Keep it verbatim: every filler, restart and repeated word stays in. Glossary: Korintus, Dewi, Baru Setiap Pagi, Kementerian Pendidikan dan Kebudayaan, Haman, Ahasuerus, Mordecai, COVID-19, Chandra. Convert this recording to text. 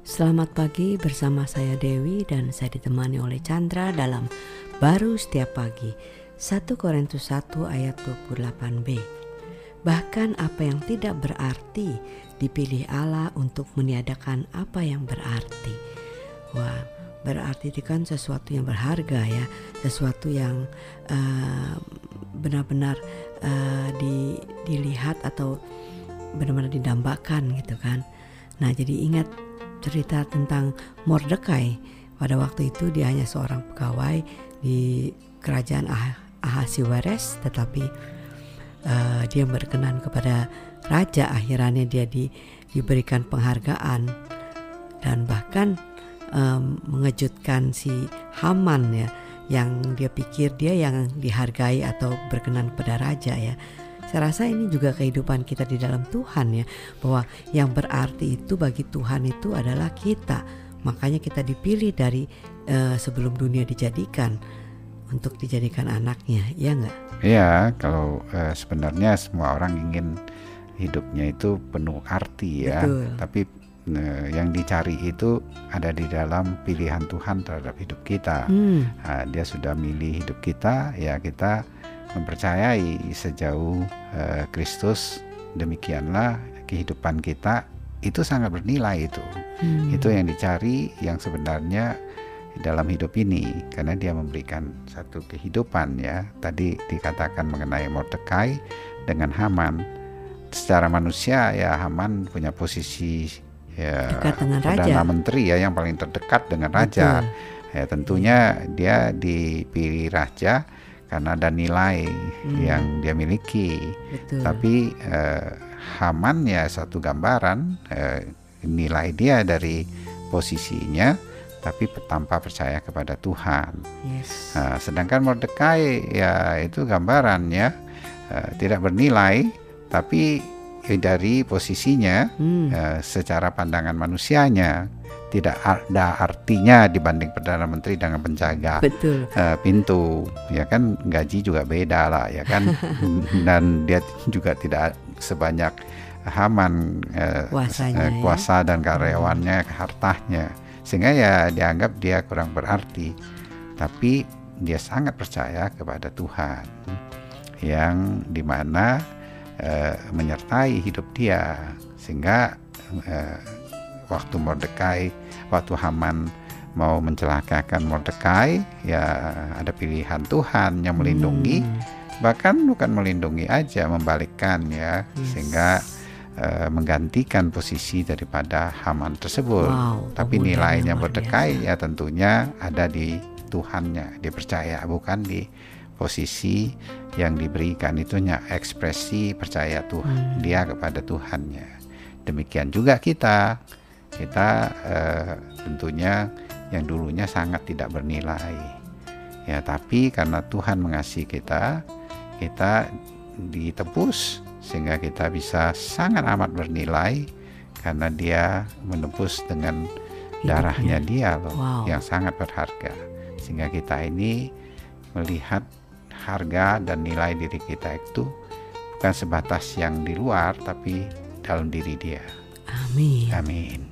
Selamat pagi, bersama saya Dewi dan saya ditemani oleh Chandra dalam Baru Setiap Pagi, satu Korintus satu ayat dua puluh delapan b. Bahkan apa yang tidak berarti dipilih Allah untuk meniadakan apa yang berarti. Wah, berarti itu kan sesuatu yang berharga ya, sesuatu yang uh, benar-benar uh, di, dilihat atau benar-benar didambakan gitu kan. Nah, jadi ingat cerita tentang Mordecai. Pada waktu itu dia hanya seorang pegawai di kerajaan ah- Ahasuerus, tetapi uh, dia berkenan kepada raja. Akhirnya dia di, diberikan penghargaan dan bahkan um, mengejutkan si Haman ya, yang dia pikir dia yang dihargai atau berkenan kepada raja ya. Saya rasa ini juga kehidupan kita di dalam Tuhan ya, bahwa yang berarti itu bagi Tuhan itu adalah kita. Makanya kita dipilih dari uh, sebelum dunia dijadikan, untuk dijadikan anaknya, ya enggak? Iya, kalau uh, sebenarnya semua orang ingin hidupnya itu penuh arti ya. Betul. Tapi uh, yang dicari itu ada di dalam pilihan Tuhan terhadap hidup kita. Hmm. Nah, dia sudah milih hidup kita, ya kita mempercayai sejauh uh, Kristus, demikianlah kehidupan kita itu sangat bernilai itu. Hmm. Itu yang dicari yang sebenarnya dalam hidup ini, karena dia memberikan satu kehidupan ya. Tadi dikatakan mengenai Mordecai dengan Haman. Secara manusia ya, Haman punya posisi ya, perdana raja, menteri ya, yang paling terdekat dengan raja. Betul. Ya, tentunya dia dipilih raja karena ada nilai hmm. yang dia miliki. Betul. Tapi eh, Haman ya satu gambaran eh, nilai dia dari posisinya, tapi tanpa percaya kepada Tuhan. Yes. Nah, sedangkan Mordecai ya itu gambarannya eh, tidak bernilai, tapi eh, dari posisinya hmm. eh, secara pandangan manusianya tidak ada artinya dibanding perdana menteri dengan penjaga uh, pintu, ya kan, gaji juga beda lah ya kan. Dan dia juga tidak sebanyak Haman uh, Kuasanya, uh, kuasa ya? Dan karyawannya, hartanya, sehingga ya dianggap dia kurang berarti. Tapi dia sangat percaya kepada Tuhan yang dimana uh, menyertai hidup dia, sehingga uh, waktu Mordecai, waktu Haman mau mencelakakan Mordecai, ya ada pilihan Tuhan yang melindungi, hmm. bahkan bukan melindungi aja, membalikkan ya, yes. sehingga uh, menggantikan posisi daripada Haman tersebut. Wow, tapi nilainya Mordecai ya tentunya ada di Tuhannya, dia percaya, bukan di posisi yang diberikan. Itunya ekspresi percaya Tuhan, hmm. dia kepada Tuhannya. Demikian juga kita. Kita eh, tentunya yang dulunya sangat tidak bernilai ya, tapi karena Tuhan mengasihi kita, kita ditebus sehingga kita bisa sangat amat bernilai, karena dia menebus dengan darahnya dia loh. Wow. Yang sangat berharga, sehingga kita ini melihat harga dan nilai diri kita itu bukan sebatas yang di luar, tapi dalam diri dia. Amin. Amin.